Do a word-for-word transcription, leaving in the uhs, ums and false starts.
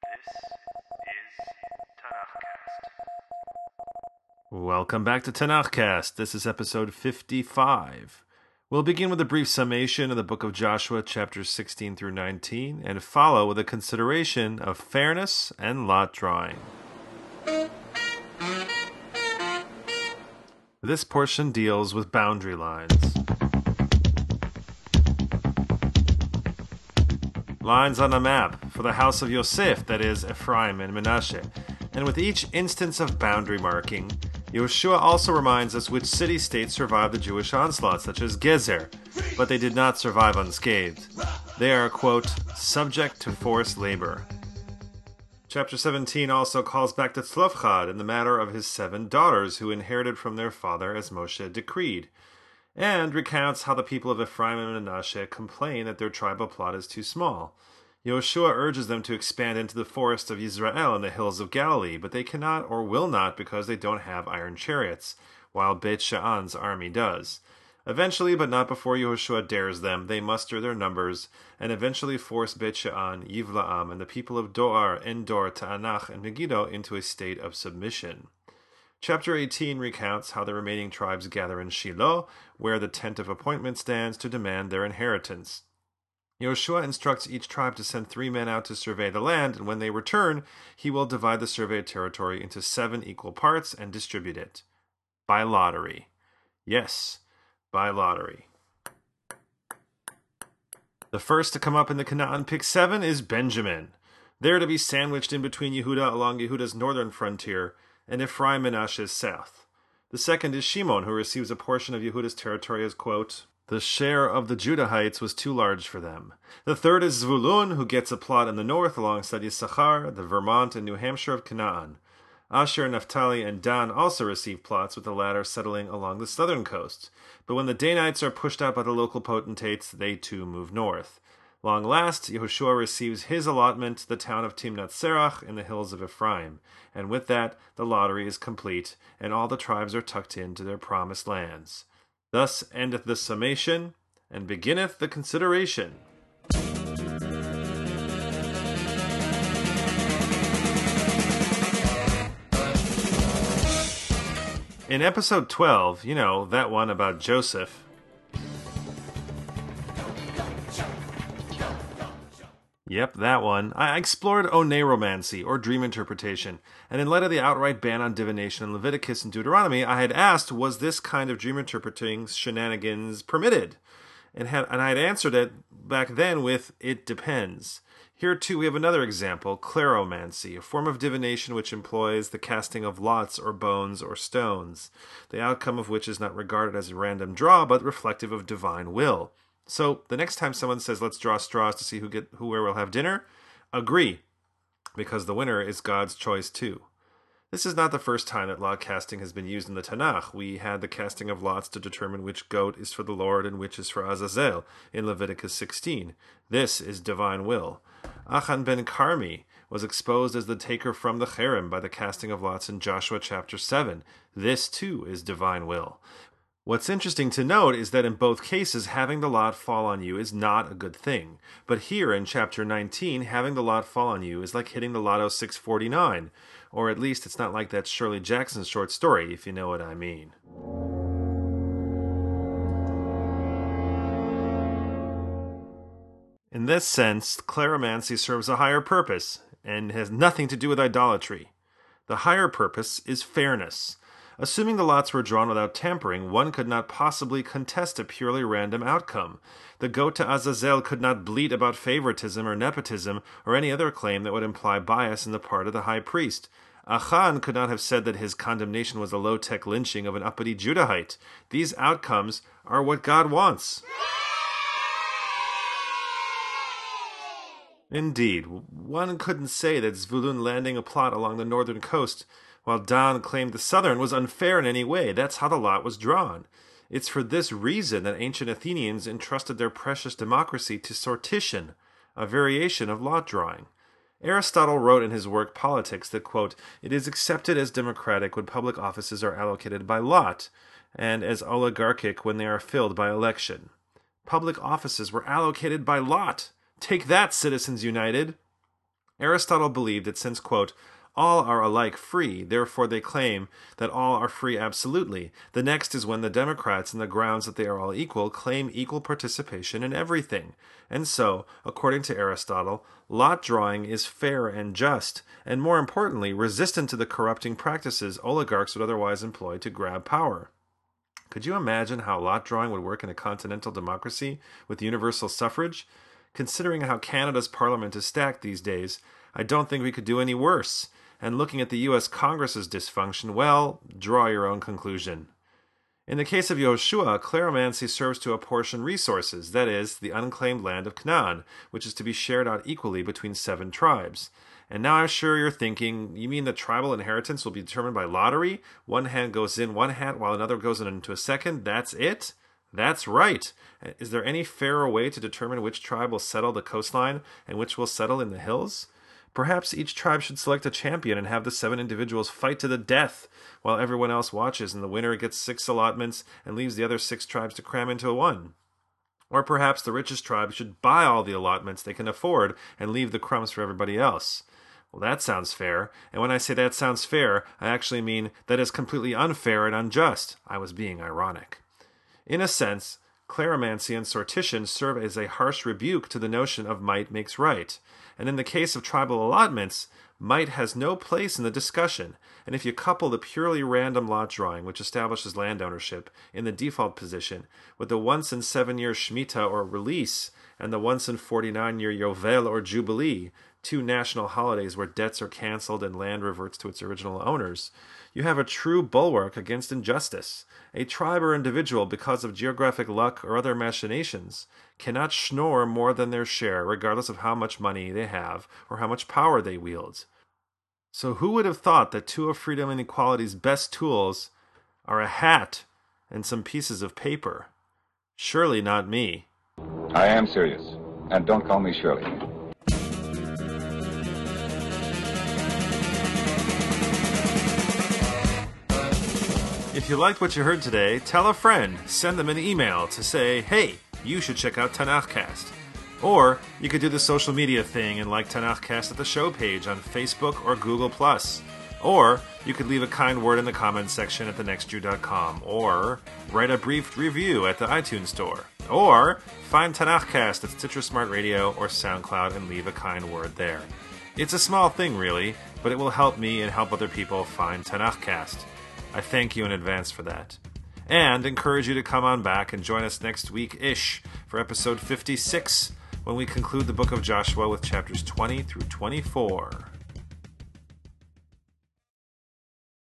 This is TanakhCast. Welcome back to TanakhCast. This is episode fifty-five. We'll begin with a brief summation of the book of Joshua, chapters sixteen through nineteen, and follow with a consideration of fairness and lot drawing. This portion deals with boundary lines. Lines on a map for the house of Yosef, that is, Ephraim and Menashe. And with each instance of boundary marking, Yeshua also reminds us which city-states survived the Jewish onslaught, such as Gezer, but they did not survive unscathed. They are, quote, subject to forced labor. Chapter seventeen also calls back to Tzlovchad in the matter of his seven daughters, who inherited from their father as Moshe decreed, and recounts how the people of Ephraim and Menashe complain that their tribal plot is too small. Yeshua urges them to expand into the forest of Yisrael and the hills of Galilee, but they cannot or will not because they don't have iron chariots, while Beit She'an's army does. Eventually, but not before Yeshua dares them, they muster their numbers, and eventually force Beit She'an, Yivla'am, and the people of Doar, Endor, Ta'anach, and Megiddo into a state of submission. Chapter eighteen recounts how the remaining tribes gather in Shiloh, where the tent of appointment stands to demand their inheritance. Yeshua instructs each tribe to send three men out to survey the land, and when they return, he will divide the surveyed territory into seven equal parts and distribute it. By lottery. Yes, by lottery. The first to come up in the Canaan pick seven is Benjamin. They're to be sandwiched in between Yehuda along Yehuda's northern frontier, and Ephraim Menashe's south. The second is Shimon, who receives a portion of Yehuda's territory as, quote, the share of the Judahites was too large for them. The third is Zvulun, who gets a plot in the north alongside Yisachar, the Vermont and New Hampshire of Canaan. Asher, Naphtali, and Dan also receive plots, with the latter settling along the southern coast. But when the Danites are pushed out by the local potentates, they too move north. Long last, Yehoshua receives his allotment, the town of Timnat Serach in the hills of Ephraim, and with that the lottery is complete, and all the tribes are tucked into their promised lands. Thus endeth the summation, and beginneth the consideration. In episode twelve, you know, that one about Joseph, yep, that one. I explored oneiromancy, or dream interpretation, and in light of the outright ban on divination in Leviticus and Deuteronomy, I had asked, was this kind of dream interpreting shenanigans permitted? And, had, and I had answered it back then with, it depends. Here, too, we have another example, cleromancy, a form of divination which employs the casting of lots or bones or stones, the outcome of which is not regarded as a random draw, but reflective of divine will. So the next time someone says, let's draw straws to see who get who where we'll have dinner, agree, because the winner is God's choice too. This is not the first time that lot casting has been used in the Tanakh. We had the casting of lots to determine which goat is for the Lord and which is for Azazel in Leviticus sixteen. This is divine will. Achan ben Carmi was exposed as the taker from the cherem by the casting of lots in Joshua chapter seven. This too is divine will. What's interesting to note is that in both cases, having the lot fall on you is not a good thing. But here in chapter nineteen, having the lot fall on you is like hitting the lotto six forty-nine. Or at least it's not like that Shirley Jackson short story, if you know what I mean. In this sense, cleromancy serves a higher purpose and has nothing to do with idolatry. The higher purpose is fairness. Assuming the lots were drawn without tampering, one could not possibly contest a purely random outcome. The goat to Azazel could not bleat about favoritism or nepotism or any other claim that would imply bias on the part of the high priest. Achan could not have said that his condemnation was a low-tech lynching of an uppity Judahite. These outcomes are what God wants. Indeed, one couldn't say that Zvulun landing a plot along the northern coast while Dan claimed the southern was unfair in any way. That's how the lot was drawn. It's for this reason that ancient Athenians entrusted their precious democracy to sortition, a variation of lot drawing. Aristotle wrote in his work Politics that, quote, it is accepted as democratic when public offices are allocated by lot, and as oligarchic when they are filled by election. Public offices were allocated by lot. Take that, Citizens United! Aristotle believed that since, quote, all are alike free, therefore they claim that all are free absolutely. The next is when the Democrats, on the grounds that they are all equal, claim equal participation in everything. And so, according to Aristotle, lot drawing is fair and just, and more importantly, resistant to the corrupting practices oligarchs would otherwise employ to grab power. Could you imagine how lot drawing would work in a continental democracy with universal suffrage? Considering how Canada's parliament is stacked these days, I don't think we could do any worse. And looking at the U S Congress's dysfunction, well, draw your own conclusion. In the case of Yeshua, cleromancy serves to apportion resources, that is, the unclaimed land of Canaan, which is to be shared out equally between seven tribes. And now I'm sure you're thinking, you mean the tribal inheritance will be determined by lottery? One hand goes in one hat while another goes into a second? That's it? That's right. Is there any fairer way to determine which tribe will settle the coastline and which will settle in the hills? Perhaps each tribe should select a champion and have the seven individuals fight to the death while everyone else watches and the winner gets six allotments and leaves the other six tribes to cram into one. Or perhaps the richest tribe should buy all the allotments they can afford and leave the crumbs for everybody else. Well, that sounds fair. And when I say that sounds fair, I actually mean that is completely unfair and unjust. I was being ironic. In a sense, cleromancy and sortition serve as a harsh rebuke to the notion of might makes right. And in the case of tribal allotments, might has no place in the discussion. And if you couple the purely random lot drawing, which establishes land ownership in the default position, with the once in seven year Shemitah or release, and the once in forty-nine year Yovel or Jubilee, two national holidays where debts are canceled and land reverts to its original owners, you have a true bulwark against injustice. A tribe or individual, because of geographic luck or other machinations, cannot schnorr more than their share, regardless of how much money they have or how much power they wield. So who would have thought that two of freedom and equality's best tools are a hat and some pieces of paper? Surely not me. I am serious, and don't call me Shirley. If you liked what you heard today, tell a friend, send them an email to say, hey, you should check out TanakhCast. Or you could do the social media thing and like TanakhCast at the show page on Facebook or Google plus. Or you could leave a kind word in the comments section at the next jew dot com. Or write a brief review at the iTunes store. Or find TanakhCast at Stitcher Smart Radio or SoundCloud and leave a kind word there. It's a small thing, really, but it will help me and help other people find TanakhCast. I thank you in advance for that. And encourage you to come on back and join us next week-ish for episode fifty-six, when we conclude the book of Joshua with chapters twenty through twenty-four.